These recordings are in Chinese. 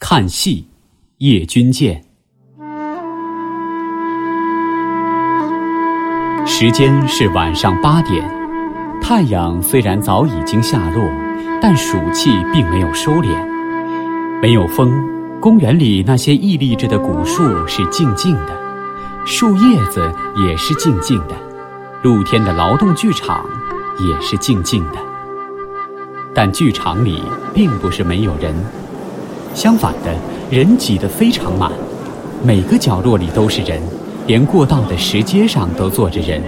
看戏，叶君健。时间是晚上8点，太阳虽然早已经下落，但暑气并没有收敛。没有风，公园里那些屹立着的古树是静静的，树叶子也是静静的，露天的劳动剧场也是静静的。但剧场里并不是没有人，相反的，人挤得非常满，每个角落里都是人，连过道的石阶上都坐着人，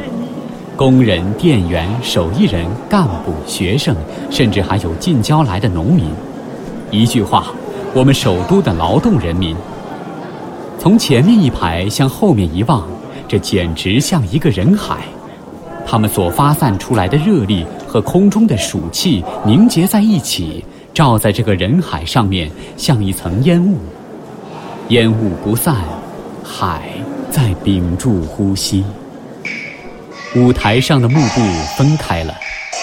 工人、店员、手艺人、干部、学生，甚至还有近郊来的农民。一句话，我们首都的劳动人民。从前面一排向后面一望，这简直像一个人海。他们所发散出来的热力和空中的暑气凝结在一起，照在这个人海上面，像一层烟雾。烟雾不散，海在屏住呼吸。舞台上的幕布分开了，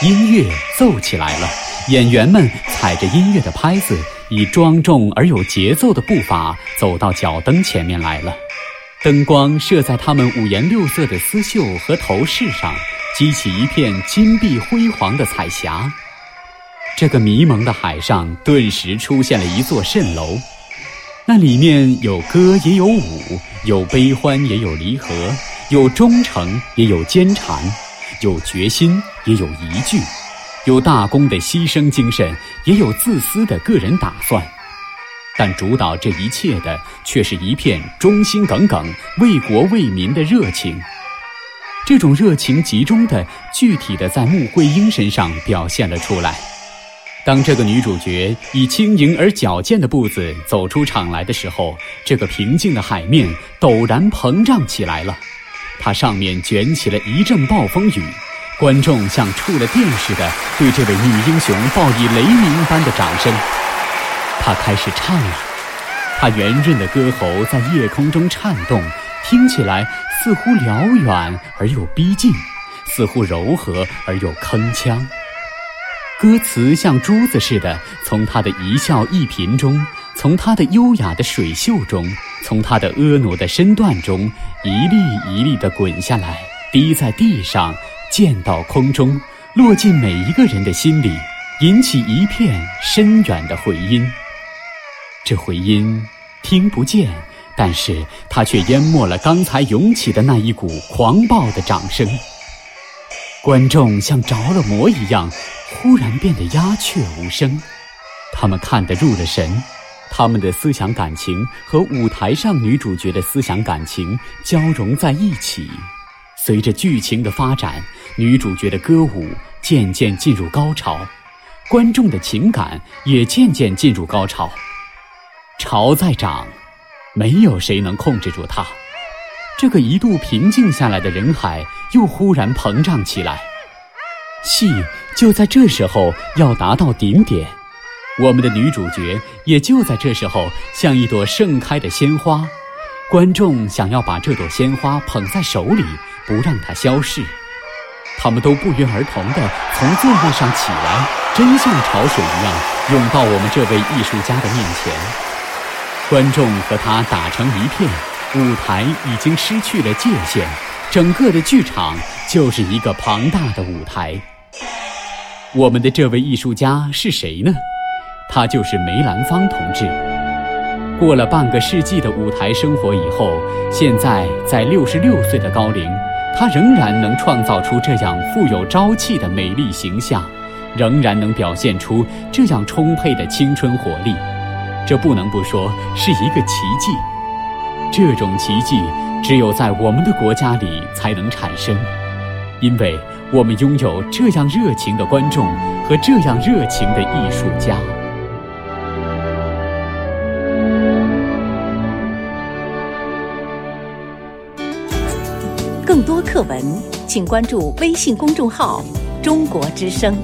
音乐奏起来了，演员们踩着音乐的拍子，以庄重而有节奏的步伐走到脚灯前面来了。灯光射在他们五颜六色的丝绣和头饰上，激起一片金碧辉煌的彩霞。这个迷蒙的海上顿时出现了一座蜃楼，那里面有歌也有舞，有悲欢也有离合，有忠诚也有坚缠，有决心也有疑惧，有大公的牺牲精神，也有自私的个人打算。但主导这一切的却是一片忠心耿耿为国为民的热情。这种热情集中的具体的在穆桂英身上表现了出来。当这个女主角以轻盈而矫健的步子走出场来的时候，这个平静的海面陡然膨胀起来了，它上面卷起了一阵暴风雨。观众像触了电似的对这位女英雄报以雷鸣般的掌声。他开始唱了，他圆润的歌喉在夜空中颤动，听起来似乎辽远而又逼近，似乎柔和而又铿锵。歌词像珠子似的从他的一笑一颦中，从他的优雅的水袖中，从他的婀娜的身段中，一粒一粒地滚下来，滴在地上，溅到空中，落进每一个人的心里，引起一片深远的回音。这回音听不见，但是它却淹没了刚才涌起的那一股狂暴的掌声。观众像着了魔一样，忽然变得鸦雀无声。他们看得入了神，他们的思想感情和舞台上女主角的思想感情交融在一起。随着剧情的发展，女主角的歌舞渐渐进入高潮，观众的情感也渐渐进入高潮。潮在涨，没有谁能控制住它。这个一度平静下来的人海又忽然膨胀起来。戏就在这时候要达到顶点，我们的女主角也就在这时候像一朵盛开的鲜花，观众想要把这朵鲜花捧在手里，不让它消逝。他们都不约而同地从座位上起来，真像潮水一样涌到我们这位艺术家的面前。观众和他打成一片，舞台已经失去了界限，整个的剧场就是一个庞大的舞台。我们的这位艺术家是谁呢？他就是梅兰芳同志。过了半个世纪的舞台生活以后，现在在66岁的高龄，他仍然能创造出这样富有朝气的美丽形象，仍然能表现出这样充沛的青春活力。这不能不说是一个奇迹。这种奇迹只有在我们的国家里才能产生，因为我们拥有这样热情的观众和这样热情的艺术家。更多课文请关注微信公众号中国之声。